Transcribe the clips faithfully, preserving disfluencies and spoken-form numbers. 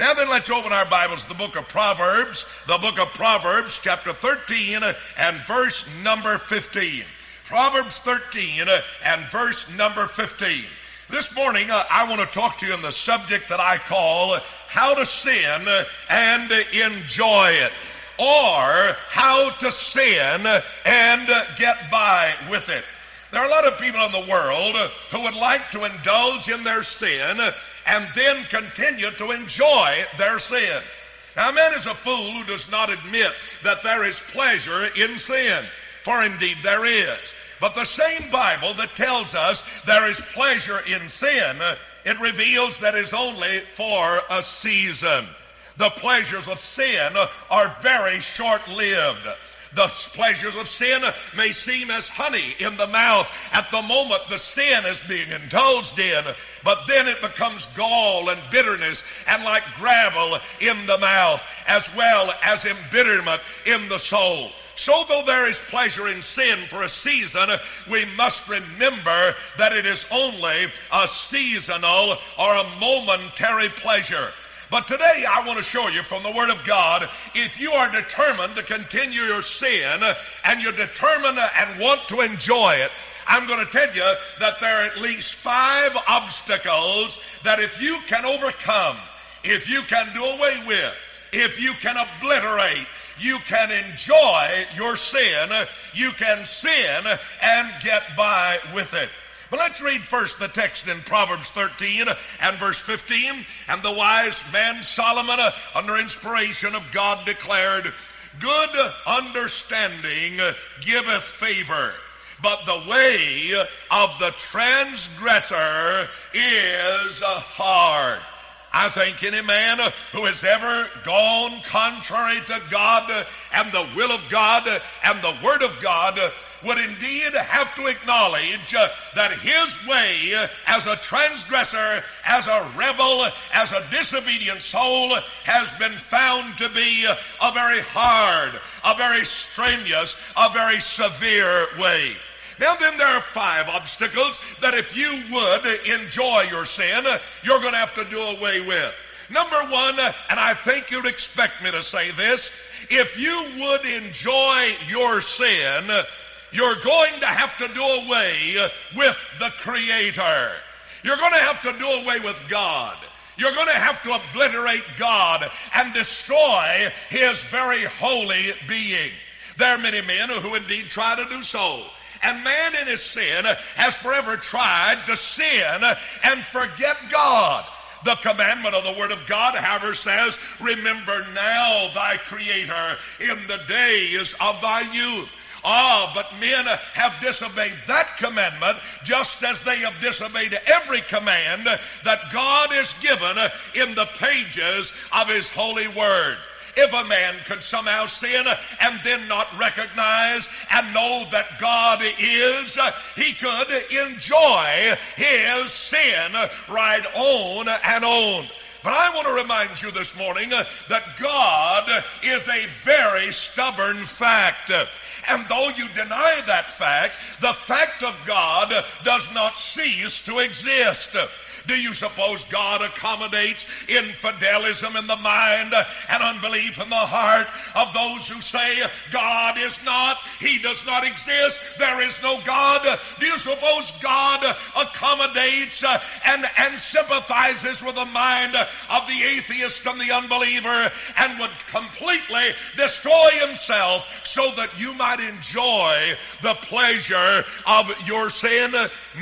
Now then, let's open our Bibles to the book of Proverbs, the book of Proverbs, chapter thirteen and verse number fifteen. Proverbs thirteen and verse number fifteen. This morning, uh, I want to talk to you on the subject that I call uh, how to sin and enjoy it, or how to sin and get by with it. There are a lot of people in the world who would like to indulge in their sin and then continue to enjoy their sin. Now, man is a fool who does not admit that there is pleasure in sin, for indeed there is. But the same Bible that tells us there is pleasure in sin, it reveals that it's only for a season. The pleasures of sin are very short-lived. The pleasures of sin may seem as honey in the mouth at the moment the sin is being indulged in, but then it becomes gall and bitterness and like gravel in the mouth, as well as embitterment in the soul. So though there is pleasure in sin for a season, we must remember that it is only a seasonal or a momentary pleasure. But today I want to show you from the Word of God, if you are determined to continue your sin and you're determined and want to enjoy it, I'm going to tell you that there are at least five obstacles that if you can overcome, if you can do away with, if you can obliterate, you can enjoy your sin, you can sin and get by with it. But let's read first the text in Proverbs thirteen and verse fifteen. And the wise man Solomon, under inspiration of God, declared, "Good understanding giveth favor, but the way of the transgressor is hard." I think any man who has ever gone contrary to God and the will of God and the Word of God would indeed have to acknowledge that his way as a transgressor, as a rebel, as a disobedient soul has been found to be a very hard, a very strenuous, a very severe way. Now then, there are five obstacles that if you would enjoy your sin, you're going to have to do away with. Number one, and I think you'd expect me to say this, if you would enjoy your sin, you're going to have to do away with the Creator. You're going to have to do away with God. You're going to have to obliterate God and destroy His very holy being. There are many men who indeed try to do so. And man in his sin has forever tried to sin and forget God. The commandment of the Word of God, however, says, "Remember now thy Creator in the days of thy youth." Ah, but men have disobeyed that commandment just as they have disobeyed every command that God has given in the pages of His holy Word. If a man could somehow sin and then not recognize and know that God is, he could enjoy his sin right on and on. But I want to remind you this morning that God is a very stubborn fact. And though you deny that fact, the fact of God does not cease to exist. Do you suppose God accommodates infidelism in the mind and unbelief in the heart of those who say God is not, He does not exist, there is no God? Do you suppose God accommodates and, and sympathizes with the mind of the atheist and the unbeliever and would completely destroy himself so that you might enjoy the pleasure of your sin?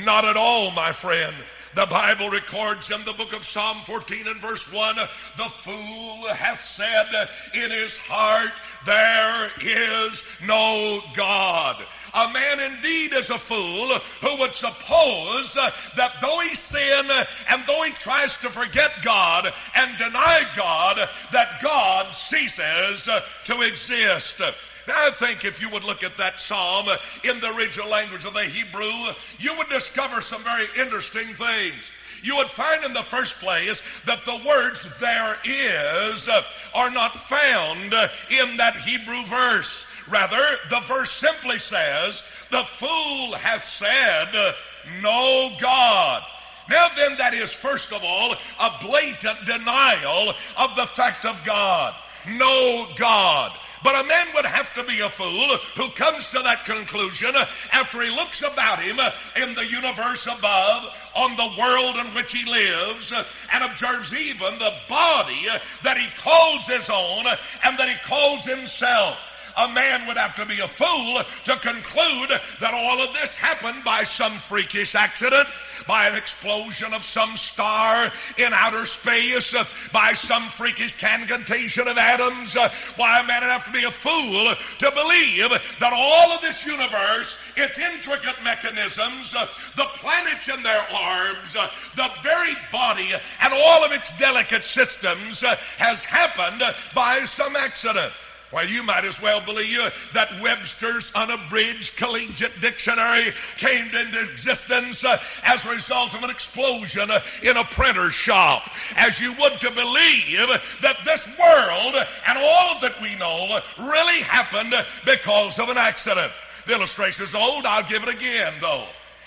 Not at all, my friend. The Bible records in the book of Psalm fourteen and verse one, "The fool hath said in his heart, there is no God." A man indeed is a fool who would suppose that though he sin and though he tries to forget God and deny God, that God ceases to exist. Now, I think if you would look at that psalm in the original language of the Hebrew, you would discover some very interesting things. You would find in the first place that the words "there is" are not found in that Hebrew verse. Rather, the verse simply says, "The fool hath said, no God." Now then, that is, first of all, a blatant denial of the fact of God. No God. But a man would have to be a fool who comes to that conclusion after he looks about him in the universe above, on the world in which he lives, and observes even the body that he calls his own and that he calls himself. A man would have to be a fool to conclude that all of this happened by some freakish accident, by an explosion of some star in outer space, by some freakish concatenation of atoms. Why, a man would have to be a fool to believe that all of this universe, its intricate mechanisms, the planets in their orbs, the very body, and all of its delicate systems has happened by some accident. Well, you might as well believe that Webster's Unabridged Collegiate Dictionary came into existence uh, as a result of an explosion uh, in a printer's shop, as you would to believe that this world and all that we know really happened because of an accident. The illustration is old. I'll give it again, though.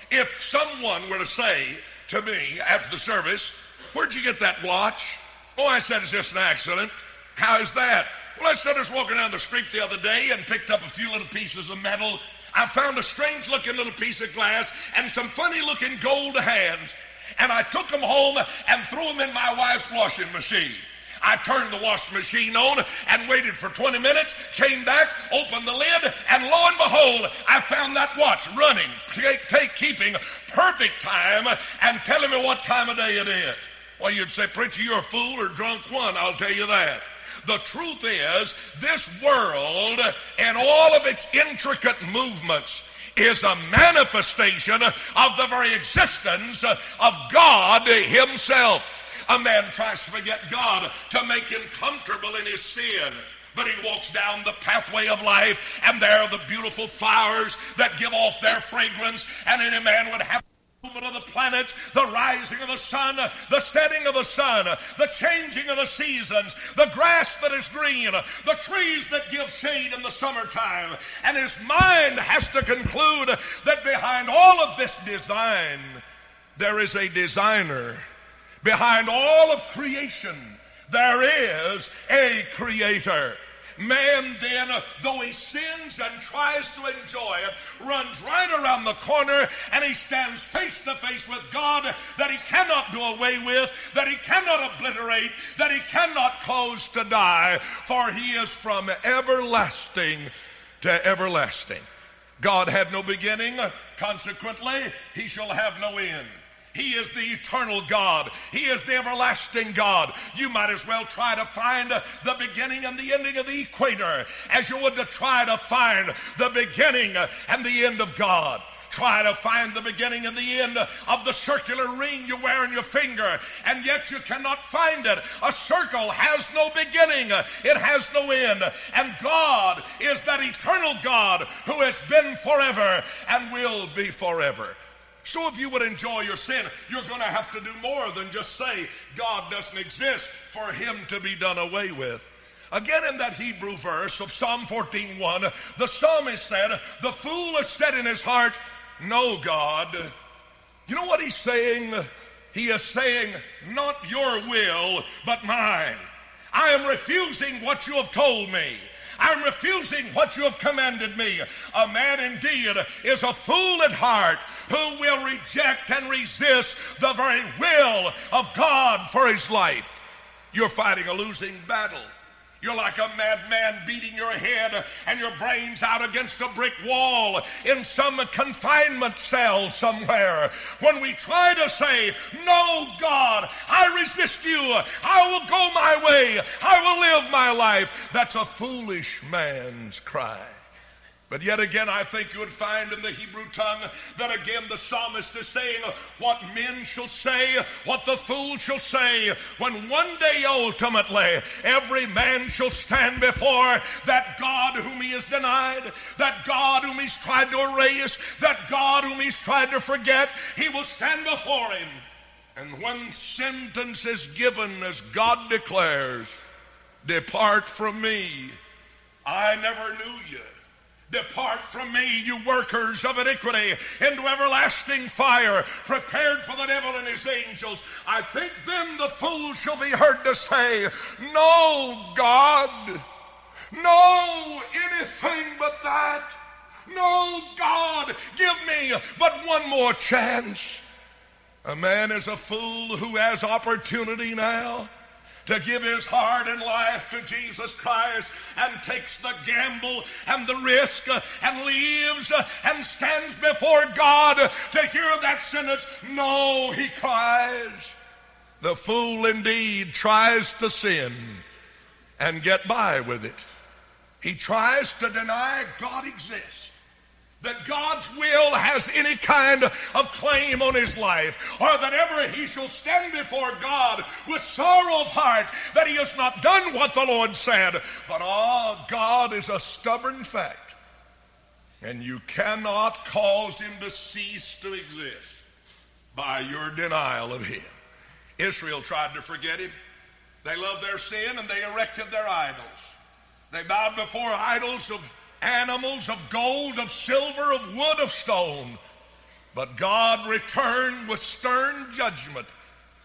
If someone were to say to me after the service, "Where'd you get that watch?" "Oh," I said, "is this an accident?" "How is that?" "Well, I said I was walking down the street the other day and picked up a few little pieces of metal. I found a strange-looking little piece of glass and some funny-looking gold hands, and I took them home and threw them in my wife's washing machine. I turned the washing machine on and waited for twenty minutes, came back, opened the lid, and lo and behold, I found that watch running, take, take, keeping perfect time and telling me what time of day it is." Well, you'd say, "Preacher, you're a fool or drunk one, I'll tell you that." The truth is, this world and all of its intricate movements is a manifestation of the very existence of God himself. A man tries to forget God to make him comfortable in his sin. But he walks down the pathway of life, and there are the beautiful flowers that give off their fragrance, and any man would have of the planets, the rising of the sun, the setting of the sun, the changing of the seasons, the grass that is green, the trees that give shade in the summertime. And his mind has to conclude that behind all of this design, there is a designer. Behind all of creation, there is a creator. Man then, though he sins and tries to enjoy it, runs right around the corner, and he stands face to face with God that he cannot do away with, that he cannot obliterate, that he cannot cause to die, for he is from everlasting to everlasting. God had no beginning, consequently, he shall have no end. He is the eternal God. He is the everlasting God. You might as well try to find the beginning and the ending of the equator as you would to try to find the beginning and the end of God. Try to find the beginning and the end of the circular ring you wear on your finger, and yet you cannot find it. A circle has no beginning. It has no end. And God is that eternal God who has been forever and will be forever. So if you would enjoy your sin, you're going to have to do more than just say God doesn't exist for him to be done away with. Again, in that Hebrew verse of Psalm fourteen one, the psalmist said, "The fool has said in his heart, 'No God.'" You know what he's saying? He is saying, "Not your will, but mine. I am refusing what you have told me. I'm refusing what you have commanded me." A man indeed is a fool at heart who will reject and resist the very will of God for his life. You're fighting a losing battle. You're like a madman beating your head and your brains out against a brick wall in some confinement cell somewhere. When we try to say, "No, God, I resist you. I will go my way. I will live my life," that's a foolish man's cry. But yet again, I think you would find in the Hebrew tongue that again the psalmist is saying what men shall say, what the fool shall say, when one day ultimately every man shall stand before that God whom he has denied, that God whom he's tried to erase, that God whom he's tried to forget. He will stand before him. And when sentence is given, as God declares, "Depart from me, I never knew you. Depart from me, you workers of iniquity, into everlasting fire, prepared for the devil and his angels. I think then the fool shall be heard to say, No, God, no anything but that. No, God, give me but one more chance. A man is a fool who has opportunity now to give his heart and life to Jesus Christ and takes the gamble and the risk and leaves and stands before God to hear that sentence. No, he cries. The fool indeed tries to sin and get by with it. He tries to deny God exists, that God's will has any kind of claim on his life, or that ever he shall stand before God with sorrow of heart that he has not done what the Lord said. But ah, oh, God is a stubborn fact, and you cannot cause him to cease to exist by your denial of him. Israel tried to forget him. They loved their sin, and they erected their idols. They bowed before idols of animals, of gold, of silver, of wood, of stone. But God returned with stern judgment,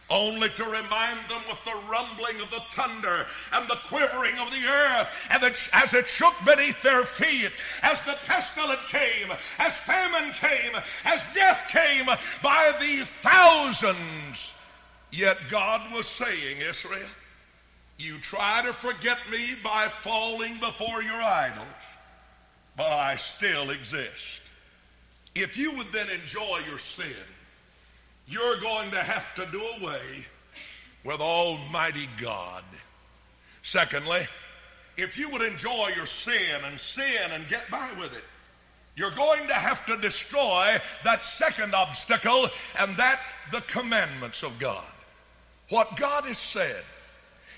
only to remind them with the rumbling of the thunder and the quivering of the earth, and the, as it shook beneath their feet, as the pestilence came, as famine came, as death came by the thousands. Yet God was saying, Israel, you try to forget me by falling before your idols, but I still exist. If you would then enjoy your sin, you're going to have to do away with Almighty God. Secondly, if you would enjoy your sin and sin and get by with it, you're going to have to destroy that second obstacle, and that the commandments of God. What God has said.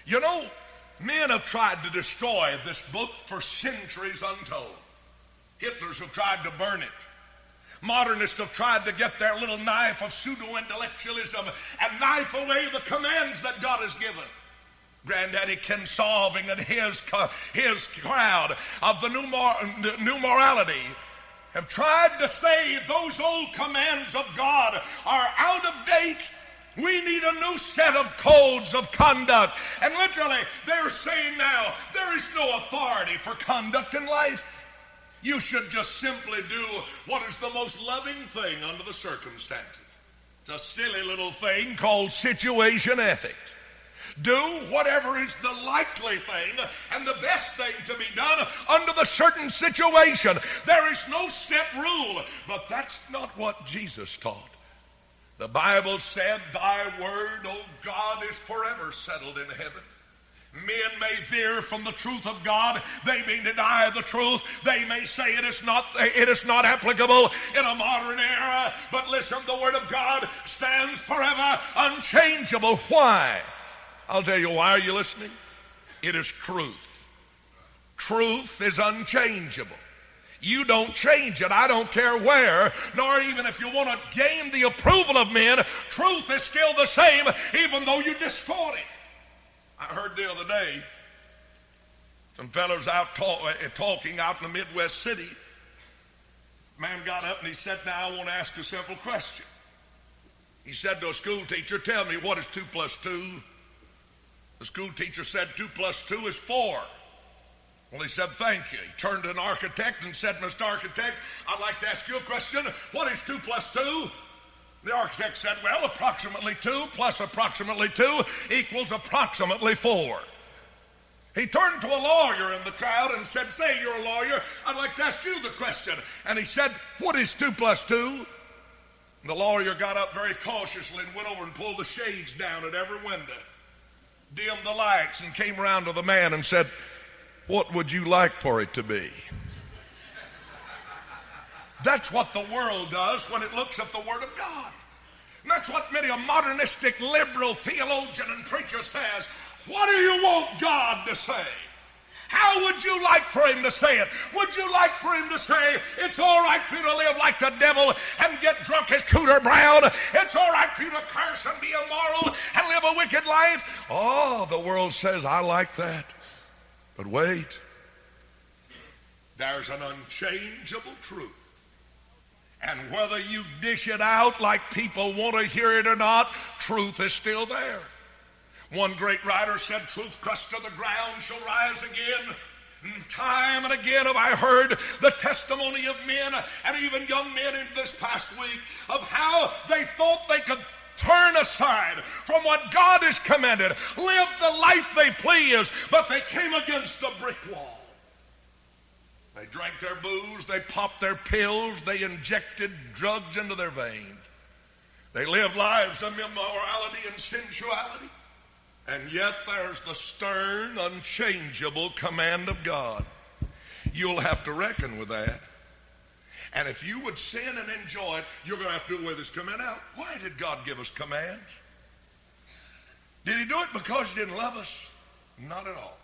You know, men have tried to destroy this book for centuries untold. Hitlers have tried to burn it. Modernists have tried to get their little knife of pseudo-intellectualism and knife away the commands that God has given. Granddaddy Ken Salving and his, his crowd of the new, mor- new morality have tried to say those old commands of God are out of date. We need a new set of codes of conduct. And literally, they're saying now, there is no authority for conduct in life. You should just simply do what is the most loving thing under the circumstances. It's a silly little thing called situation ethics. Do whatever is the likely thing and the best thing to be done under the certain situation. There is no set rule, but that's not what Jesus taught. The Bible said, Thy word, O God, is forever settled in heaven. Men may veer from the truth of God. They may deny the truth. They may say it is not, it is not applicable in a modern era. But listen, the word of God stands forever, unchangeable. Why? I'll tell you why. Are you listening? It is truth. Truth is unchangeable. You don't change it. I don't care where, nor even if you want to gain the approval of men. Truth is still the same, even though you distort it. I heard the other day some fellows out talk, uh, talking out in the Midwest city. Man got up and he said, now I want to ask a simple question. He said to a school teacher, tell me, what is two plus two? The school teacher said, two plus two is four. Well, he said, thank you. He turned to an architect and said, Mister Architect, I'd like to ask you a question. What is two plus two? The architect said, well, approximately two plus approximately two equals approximately four. He turned to a lawyer in the crowd and said, say you're a lawyer, I'd like to ask you the question. And he said, what is two plus two? The lawyer got up very cautiously and went over and pulled the shades down at every window, dimmed the lights, and came around to the man and said, what would you like for it to be? That's what the world does when it looks at the Word of God. And that's what many a modernistic liberal theologian and preacher says. What do you want God to say? How would you like for him to say it? Would you like for him to say, it's all right for you to live like the devil and get drunk as Cooter Brown? It's all right for you to curse and be immoral and live a wicked life? Oh, the world says, I like that. But wait. There's an unchangeable truth. And whether you dish it out like people want to hear it or not, truth is still there. One great writer said, "Truth crushed to the ground shall rise again." And time and again have I heard the testimony of men, and even young men in this past week, of how they thought they could turn aside from what God has commanded, live the life they please, but they came against a brick wall. They drank their booze, they popped their pills, they injected drugs into their veins. They lived lives of immorality and sensuality. And yet there's the stern, unchangeable command of God. You'll have to reckon with that. And if you would sin and enjoy it, you're going to have to do away with this command. Now, why did God give us commands? Did he do it because he didn't love us? Not at all.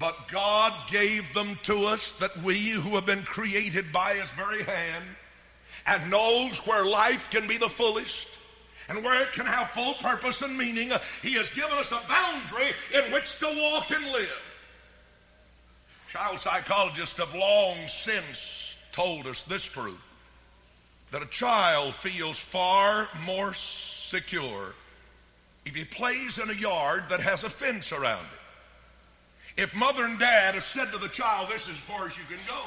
But God gave them to us that we who have been created by his very hand and knows where life can be the fullest, and where it can have full purpose and meaning, he has given us a boundary in which to walk and live. Child psychologists have long since told us this truth, that a child feels far more secure if he plays in a yard that has a fence around it. If mother and dad have said to the child, "This is as far as you can go.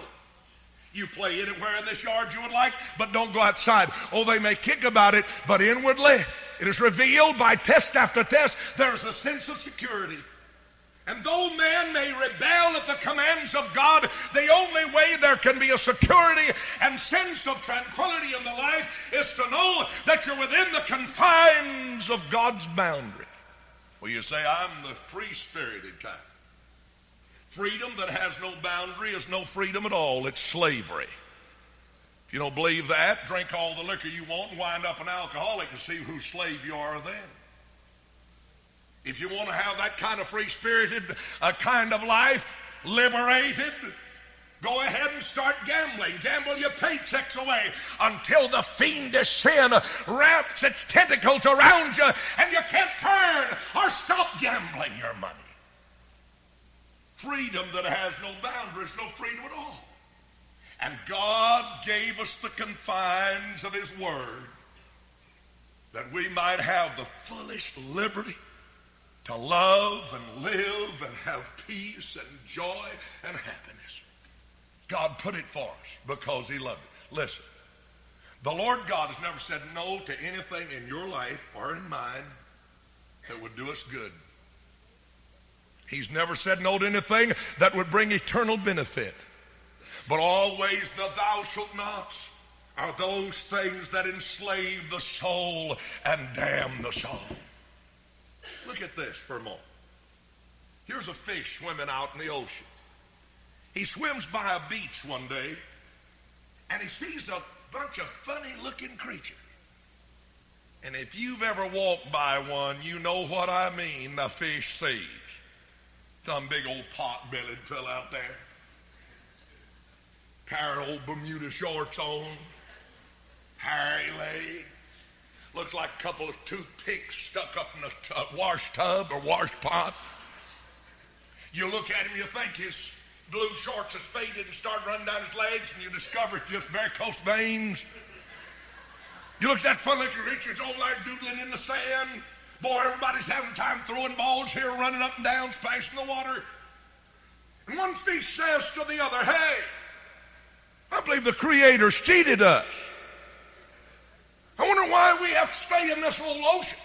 You play anywhere in this yard you would like, but don't go outside." Oh, they may kick about it, but inwardly it is revealed by test after test there is a sense of security. And though man may rebel at the commands of God, the only way there can be a security and sense of tranquility in the life is to know that you're within the confines of God's boundary. Well, you say, "I'm the free-spirited kind." Freedom that has no boundary is no freedom at all. It's slavery. If you don't believe that, drink all the liquor you want and wind up an alcoholic and see whose slave you are then. If you want to have that kind of free-spirited uh, kind of life, liberated, go ahead and start gambling. Gamble your paychecks away until the fiendish sin wraps its tentacles around you and you can't turn or stop gambling your money. Freedom that has no boundaries, no freedom at all. And God gave us the confines of his word that we might have the fullest liberty to love and live and have peace and joy and happiness. God put it for us because he loved it. Listen, the Lord God has never said no to anything in your life or in mine that would do us good. He's never said no to anything that would bring eternal benefit. But always the thou shalt nots are those things that enslave the soul and damn the soul. Look at this for a moment. Here's a fish swimming out in the ocean. He swims by a beach one day, and he sees a bunch of funny-looking creatures. And if you've ever walked by one, you know what I mean the fish sees. Some big old pot-bellied fella out there, pair of old Bermuda shorts on, hairy leg, looks like a couple of toothpicks stuck up in a t- wash tub or wash pot. You look at him, you think his blue shorts has faded and started running down his legs, and you discover it's just varicose veins. You look at that funny-looking creature, it's over there doodling in the sand. Boy, everybody's having time throwing balls here, running up and down, splashing the water. And one fish says to the other, "Hey, I believe the Creator's cheated us. I wonder why we have to stay in this little ocean.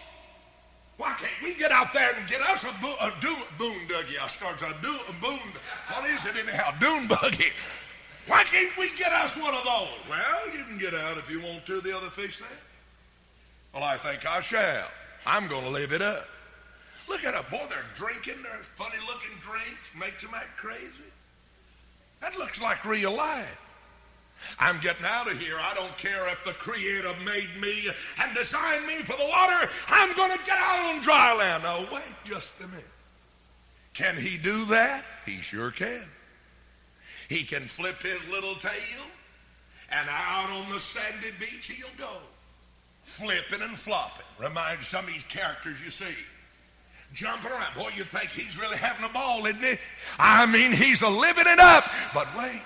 Why can't we get out there and get us a, bo- a do- boonduggy? I started to do a boond. What is it anyhow? Dune buggy. Why can't we get us one of those?" "Well, you can get out if you want to," the other fish said. "Well, I think I shall. I'm going to live it up." Look at them. Boy, they're drinking their funny-looking drinks. Makes them act crazy. That looks like real life. "I'm getting out of here. I don't care if the Creator made me and designed me for the water. I'm going to get out on dry land." Now, wait just a minute. Can he do that? He sure can. He can flip his little tail, and out on the sandy beach he'll go. Flipping and flopping. Reminds some of these characters you see. jumping around. Boy, you think he's really having a ball, isn't he? I mean, he's a living it up. But wait,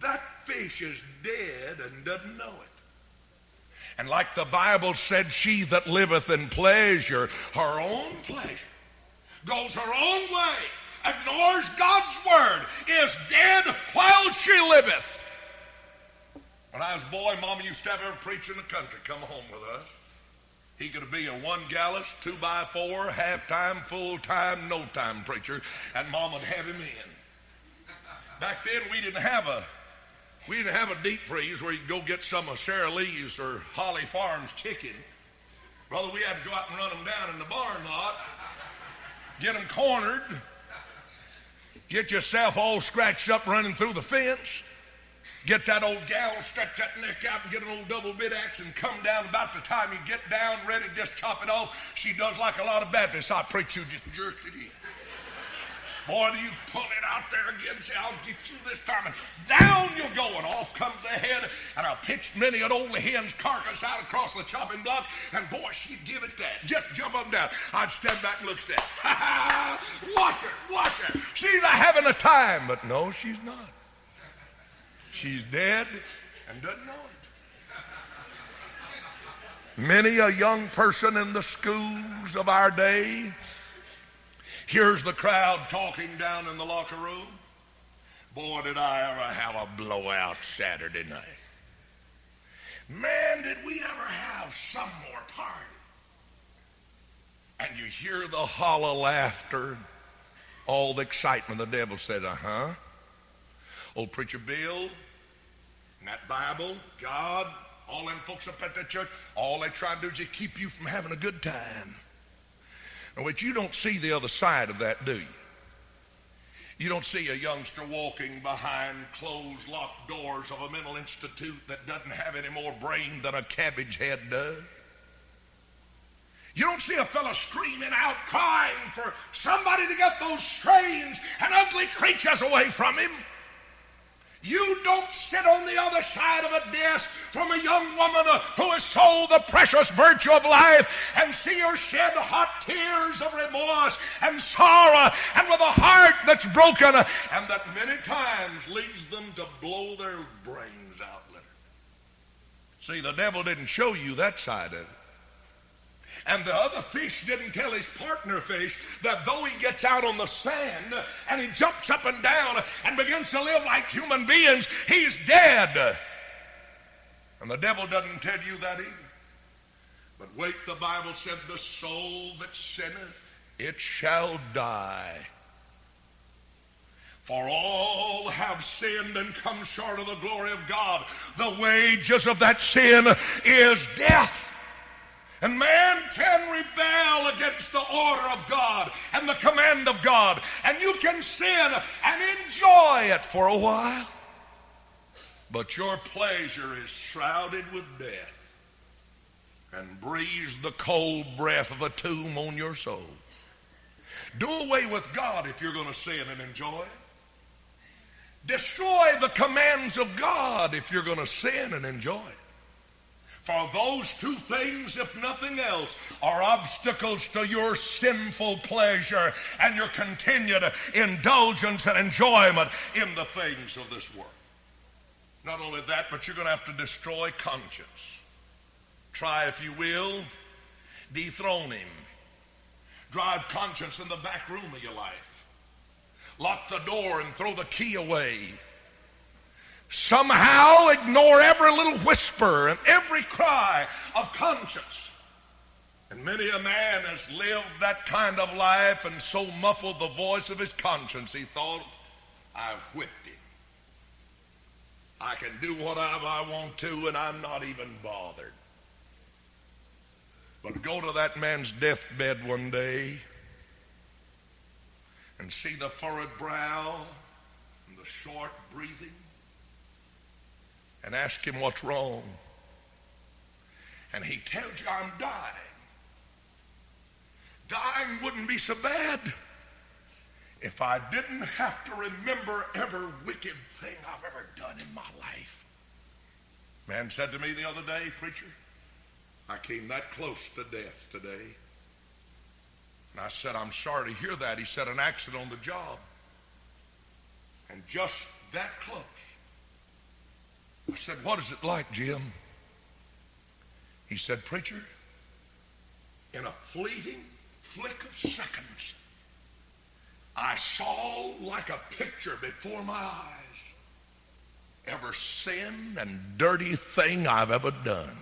that fish is dead and doesn't know it. And like the Bible said, she that liveth in pleasure, her own pleasure, goes her own way, ignores God's word, is dead while she liveth. When I was a boy, Mama used to have every preacher in the country come home with us. He could be a one-gallus, two-by-four, half-time, full-time, no-time preacher, and Mama would have him in. Back then, we didn't have a we didn't have a deep freeze where you could go get some of Sarah Lee's or Holly Farm's chicken. Brother, we had to go out and run them down in the barn lot, get them cornered, get yourself all scratched up running through the fence. Get that old gal, stretch that neck out and get an old double bit axe and come down. About the time you get down ready, just chop it off. She does like a lot of Baptists. I preach you, just jerk it in. Boy, do you pull it out there again and say, I'll get you this time. And down you go, and off comes the head. And I pitched many an old hen's carcass out across the chopping block. And boy, she'd give it that. Just jump up and down. I'd stand back and look at that. Ha ha! Watch her, watch her. She's a having a time. But no, she's not. She's dead and doesn't know it. Many a young person in the schools of our day hears the crowd talking down in the locker room. Boy, did I ever have a blowout Saturday night. Man, did we ever have some more party. And you hear the hollow laughter, all the excitement. The devil said, uh-huh. Old Preacher Bill, and that Bible, God, all them folks up at that church, all they try to do is just keep you from having a good time. Now, but you don't see the other side of that, do you? You don't see a youngster walking behind closed, locked doors of a mental institute that doesn't have any more brain than a cabbage head does. You don't see a fellow screaming out, crying for somebody to get those strange and ugly creatures away from him. You don't sit on the other side of a desk from a young woman who has sold the precious virtue of life and see her shed hot tears of remorse and sorrow and with a heart that's broken and that many times leads them to blow their brains out, Leonard. See, the devil didn't show you that side of it. And the other fish didn't tell his partner fish that though he gets out on the sand and he jumps up and down and begins to live like human beings, he's dead. And the devil doesn't tell you that either. But wait, the Bible said, the soul that sinneth, it shall die. For all have sinned and come short of the glory of God. The wages of that sin is death. And man can rebel against the order of God and the command of God. And you can sin and enjoy it for a while. But your pleasure is shrouded with death and breathes the cold breath of a tomb on your soul. Do away with God if you're going to sin and enjoy it. Destroy the commands of God if you're going to sin and enjoy it. For those two things, if nothing else, are obstacles to your sinful pleasure and your continued indulgence and enjoyment in the things of this world. Not only that, but you're going to have to destroy conscience. Try, if you will, dethrone him. Drive conscience in the back room of your life. Lock the door and throw the key away. Somehow ignore every little whisper and every cry of conscience. And many a man has lived that kind of life and so muffled the voice of his conscience, he thought, I've whipped him. I can do whatever I want to and I'm not even bothered. But go to that man's deathbed one day and see the furrowed brow and the short breathing. And ask him what's wrong. And he tells you, I'm dying. Dying wouldn't be so bad if I didn't have to remember every wicked thing I've ever done in my life. Man said to me the other day, preacher, I came that close to death today. And I said, I'm sorry to hear that. He said, an accident on the job. And just that close. I said, what is it like, Jim? He said, preacher, in a fleeting flick of seconds, I saw like a picture before my eyes every sin and dirty thing I've ever done.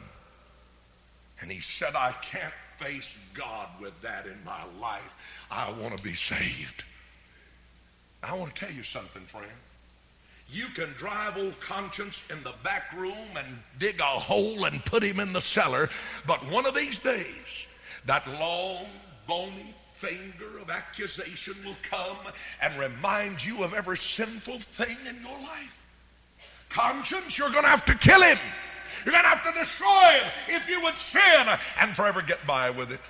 And he said, I can't face God with that in my life. I want to be saved. I want to tell you something, friend. You can drive old conscience in the back room and dig a hole and put him in the cellar, but one of these days, that long, bony finger of accusation will come and remind you of every sinful thing in your life. Conscience, you're going to have to kill him. You're going to have to destroy him if you would sin and forever get by with it.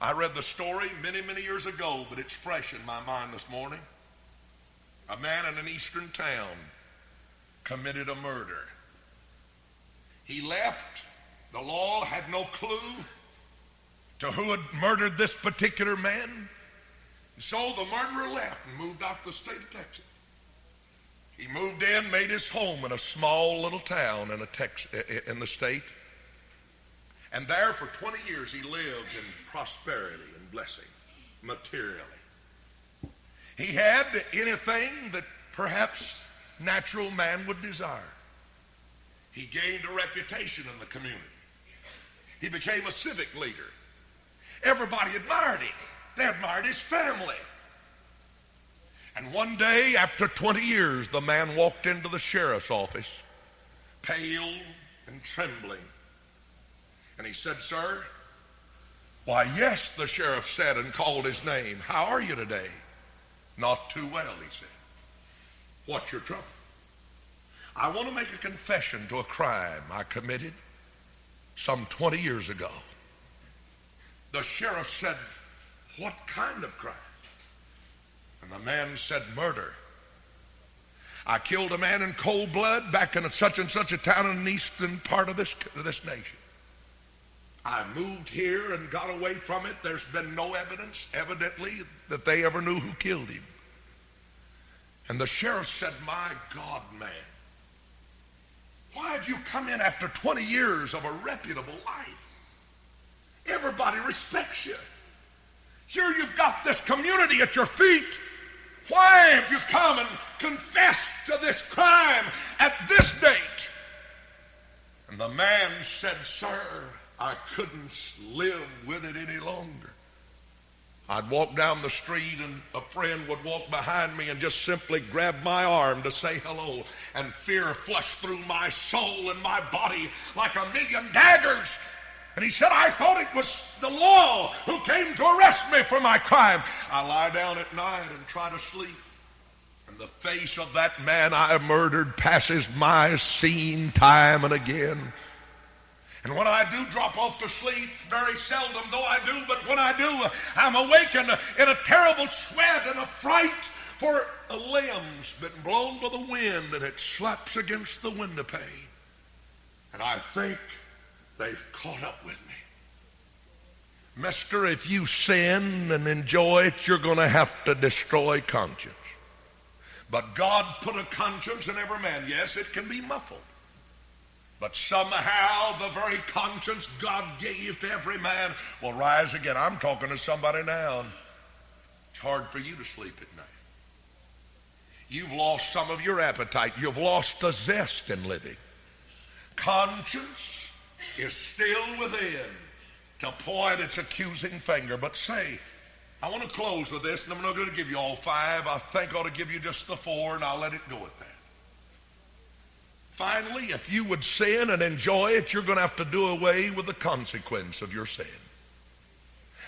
I read the story many, many years ago, but it's fresh in my mind this morning. A man in an eastern town committed a murder. He left. The law had no clue to who had murdered this particular man. And so the murderer left and moved out to the state of Texas. He moved in, made his home in a small little town in, a Tex- in the state. And there for twenty years he lived in prosperity and blessing, materially. He had anything that perhaps natural man would desire. He gained a reputation in the community. He became a civic leader. Everybody admired him. They admired his family. And one day, after twenty years, the man walked into the sheriff's office, pale and trembling. And he said, sir, why, yes, the sheriff said and called his name. How are you today? Not too well, he said. What's your trouble? I want to make a confession to a crime I committed some twenty years ago. The sheriff said, what kind of crime? And the man said, murder. I killed a man in cold blood back in such and such a town in the eastern part of this, of this nation. I moved here and got away from it. There's been no evidence, evidently, that they ever knew who killed him. And the sheriff said, my God, man, why have you come in after twenty years of a reputable life? Everybody respects you. Here you've got this community at your feet. Why have you come and confessed to this crime at this date? And the man said, sir, I couldn't live with it any longer. I'd walk down the street and a friend would walk behind me and just simply grab my arm to say hello. And fear flushed through my soul and my body like a million daggers. And he said, I thought it was the law who came to arrest me for my crime. I lie down at night and try to sleep. And the face of that man I murdered passes my scene time and again. And when I do drop off to sleep, very seldom though I do, but when I do, I'm awakened in a terrible sweat and a fright, for a limb's been blown to the wind and it slaps against the window pane. And I think they've caught up with me. Mister, if you sin and enjoy it, you're going to have to destroy conscience. But God put a conscience in every man. Yes, it can be muffled. But somehow the very conscience God gave to every man will rise again. I'm talking to somebody now. It's hard for you to sleep at night. You've lost some of your appetite. You've lost a zest in living. Conscience is still within to point its accusing finger. But say, I want to close with this, and I'm not going to give you all five. I think I ought to give you just the four, and I'll let it go at that. Finally, if you would sin and enjoy it, you're going to have to do away with the consequence of your sin.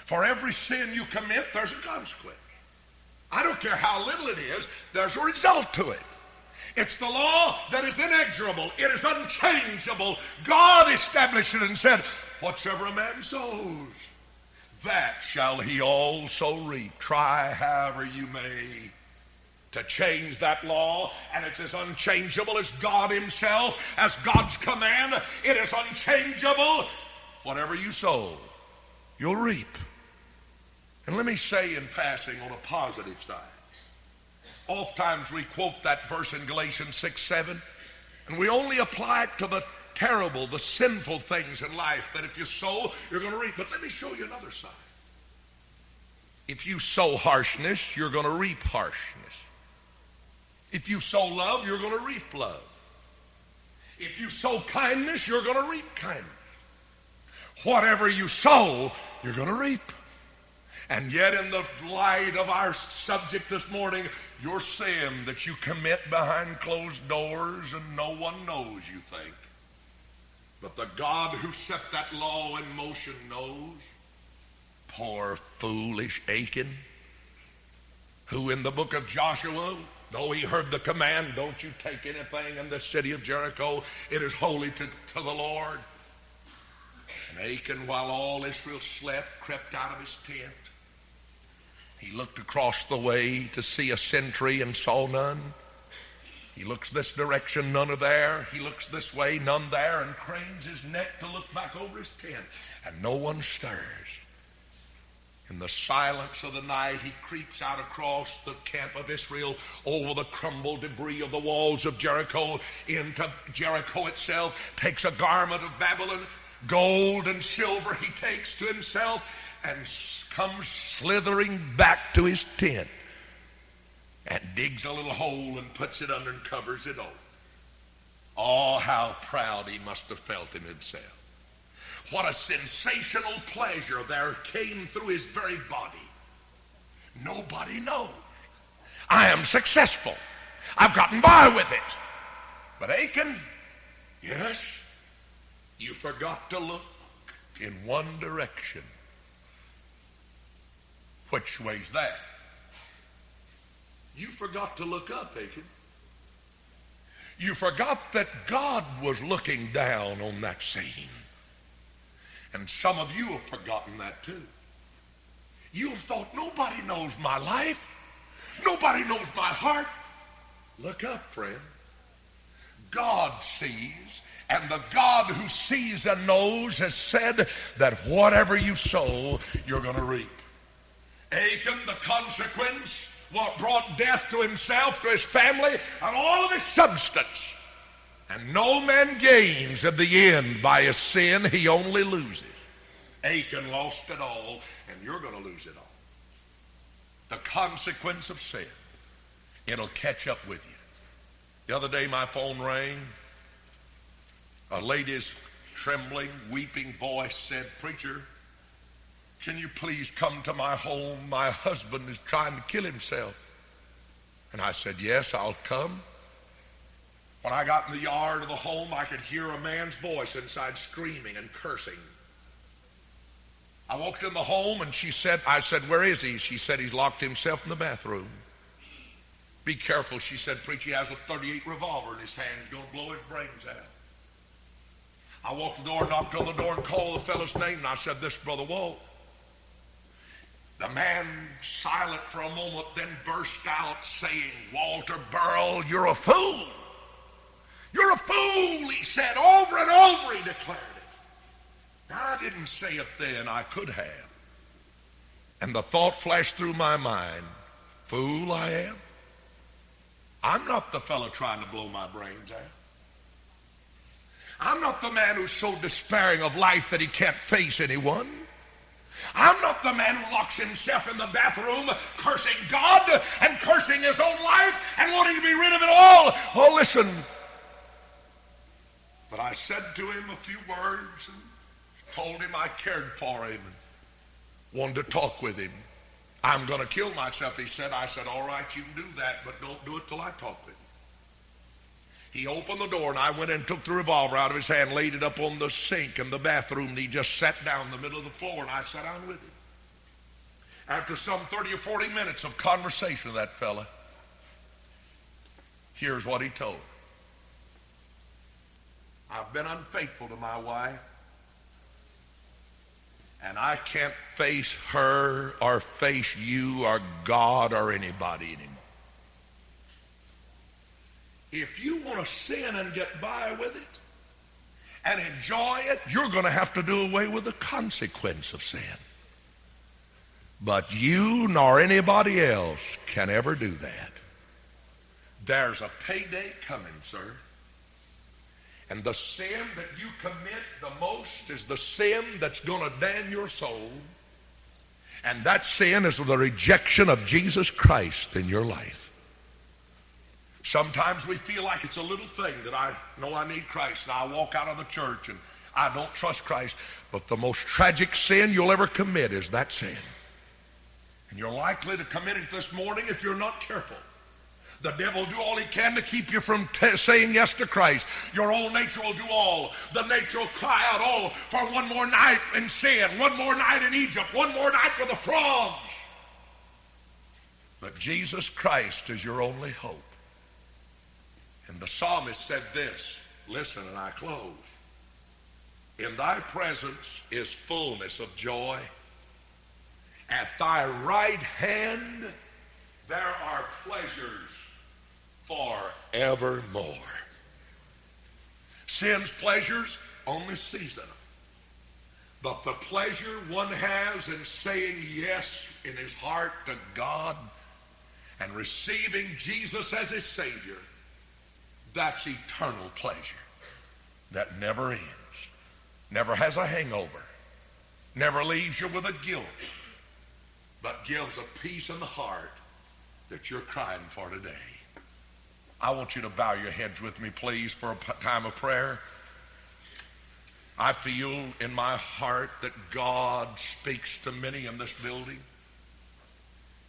For every sin you commit, there's a consequence. I don't care how little it is, there's a result to it. It's the law that is inexorable. It is unchangeable. God established it and said, whatsoever a man sows, that shall he also reap. Try however you may to change that law, and it's as unchangeable as God himself, as God's command. It is unchangeable. Whatever you sow, you'll reap. And let me say in passing on a positive side, oftentimes we quote that verse in Galatians six, seven, and we only apply it to the terrible, the sinful things in life that if you sow, you're going to reap. But let me show you another side. If you sow harshness, you're going to reap harshness. If you sow love, you're going to reap love. If you sow kindness, you're going to reap kindness. Whatever you sow, you're going to reap. And yet in the light of our subject this morning, your sin that you commit behind closed doors and no one knows, you think. But the God who set that law in motion knows. Poor, foolish Achan, who in the book of Joshua, though he heard the command, don't you take anything in the city of Jericho, it is holy to, to the Lord. And Achan, while all Israel slept, crept out of his tent. He looked across the way to see a sentry and saw none. He looks this direction, none are there. He looks this way, none there, and cranes his neck to look back over his tent. And no one stirs. In the silence of the night, he creeps out across the camp of Israel over the crumbled debris of the walls of Jericho into Jericho itself, takes a garment of Babylon, gold and silver he takes to himself, and comes slithering back to his tent and digs a little hole and puts it under and covers it over. Oh, how proud he must have felt in himself. What a sensational pleasure there came through his very body. Nobody knows. I am successful. I've gotten by with it. But Achan, yes, you forgot to look in one direction. Which way's that? You forgot to look up, Achan. You forgot that God was looking down on that scene. And some of you have forgotten that too. You thought, nobody knows my life. Nobody knows my heart. Look up, friend. God sees, and the God who sees and knows has said that whatever you sow, you're going to reap. Achan, the consequence, what brought death to himself, to his family, and all of his substance. And no man gains at the end by his sin. He only loses. Achan lost it all, and you're going to lose it all. The consequence of sin, it'll catch up with you. The other day my phone rang. A lady's trembling, weeping voice said, "Preacher, can you please come to my home? My husband is trying to kill himself." And I said, "Yes, I'll come." When I got in the yard of the home, I could hear a man's voice inside screaming and cursing. I walked in the home and she said, I said, "Where is he?" She said, "He's locked himself in the bathroom." "Be careful," she said, "Preacher, he has a thirty-eight revolver in his hand. He's going to blow his brains out." I walked to the door, knocked on the door, and called the fellow's name, and I said, "This Brother Walt." The man, silent for a moment, then burst out saying, "Walter Burl, you're a fool. You're a fool," he said, over and over he declared it. Now, I didn't say it then, I could have. And the thought flashed through my mind, fool I am. I'm not the fellow trying to blow my brains out. I'm not the man who's so despairing of life that he can't face anyone. I'm not the man who locks himself in the bathroom cursing God and cursing his own life and wanting to be rid of it all. Oh, listen. But I said to him a few words and told him I cared for him and wanted to talk with him. "I'm going to kill myself," he said. I said, "All right, you can do that, but don't do it till I talk with you." He opened the door, and I went in and took the revolver out of his hand, laid it up on the sink in the bathroom, and he just sat down in the middle of the floor, and I sat down with him. After some thirty or forty minutes of conversation with that fella, here's what he told me. "I've been unfaithful to my wife, and I can't face her or face you or God or anybody anymore. If you want to sin and get by with it and enjoy it, you're going to have to do away with the consequence of sin." But you nor anybody else can ever do that. There's a payday coming, sir. And the sin that you commit the most is the sin that's going to damn your soul. And that sin is the rejection of Jesus Christ in your life. Sometimes we feel like it's a little thing that I know I need Christ, and I walk out of the church and I don't trust Christ. But the most tragic sin you'll ever commit is that sin. And you're likely to commit it this morning if you're not careful. The devil will do all he can to keep you from t- saying yes to Christ. Your own nature will do all. The nature will cry out all for one more night in sin, one more night in Egypt, one more night with the frogs. But Jesus Christ is your only hope. And the psalmist said this, listen, and I close. In thy presence is fullness of joy. At thy right hand there are pleasures forevermore. Sin's pleasures, only seasonal. But the pleasure one has in saying yes in his heart to God and receiving Jesus as his Savior, that's eternal pleasure that never ends, never has a hangover, never leaves you with a guilt, but gives a peace in the heart that you're crying for today. I want you to bow your heads with me, please, for a time of prayer. I feel in my heart that God speaks to many in this building.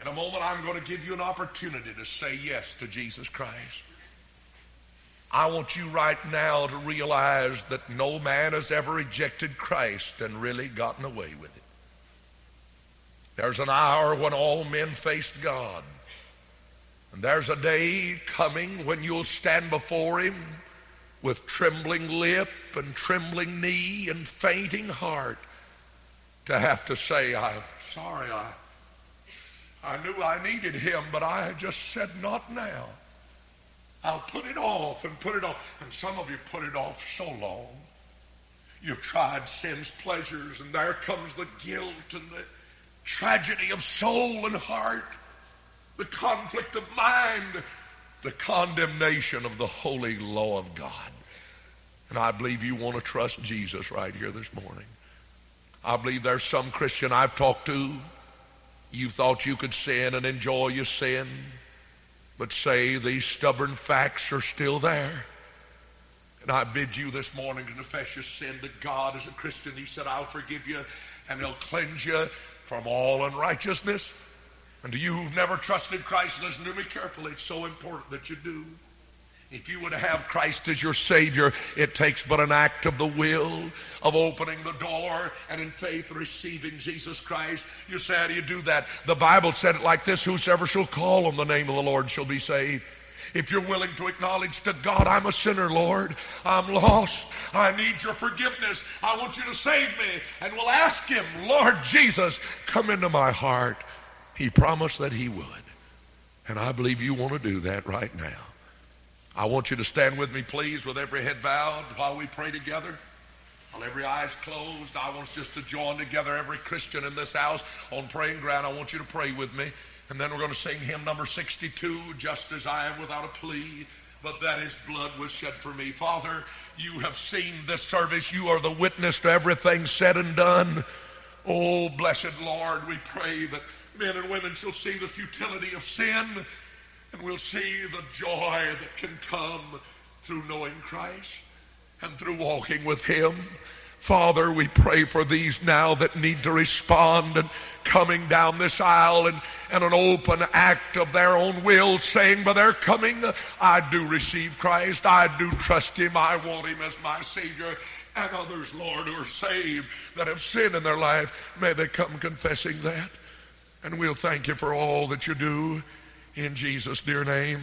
In a moment, I'm going to give you an opportunity to say yes to Jesus Christ. I want you right now to realize that no man has ever rejected Christ and really gotten away with it. There's an hour when all men faced God. And there's a day coming when you'll stand before him with trembling lip and trembling knee and fainting heart to have to say, I'm sorry, I, I knew I needed him, but I just said not now. I'll put it off and put it off. And some of you put it off so long. You've tried sin's pleasures, and there comes the guilt and the tragedy of soul and heart. The conflict of mind, the condemnation of the holy law of God. And I believe you want to trust Jesus right here this morning. I believe there's some Christian I've talked to. You thought you could sin and enjoy your sin, but say these stubborn facts are still there. And I bid you this morning to confess your sin to God as a Christian. He said, I'll forgive you and he'll cleanse you from all unrighteousness. And to you who've never trusted Christ, listen to me carefully. It's so important that you do. If you would have Christ as your Savior, it takes but an act of the will, of opening the door, and in faith receiving Jesus Christ. You say, how do you do that? The Bible said it like this, whosoever shall call on the name of the Lord shall be saved. If you're willing to acknowledge to God, I'm a sinner, Lord. I'm lost. I need your forgiveness. I want you to save me. And we'll ask him, Lord Jesus, come into my heart. He promised that he would. And I believe you want to do that right now. I want you to stand with me, please, with every head bowed while we pray together. While every eye is closed, I want us just to join together, every Christian in this house on praying ground. I want you to pray with me. And then we're going to sing hymn number sixty-two, Just as I Am Without a Plea, but that his blood was shed for me. Father, you have seen this service. You are the witness to everything said and done. Oh, blessed Lord, we pray that men and women shall see the futility of sin, and we'll see the joy that can come through knowing Christ and through walking with him. Father, we pray for these now that need to respond and coming down this aisle and, and an open act of their own will saying by their coming, I do receive Christ, I do trust him, I want him as my Savior. And others, Lord, who are saved that have sinned in their life, may they come confessing that. And we'll thank you for all that you do in Jesus' dear name.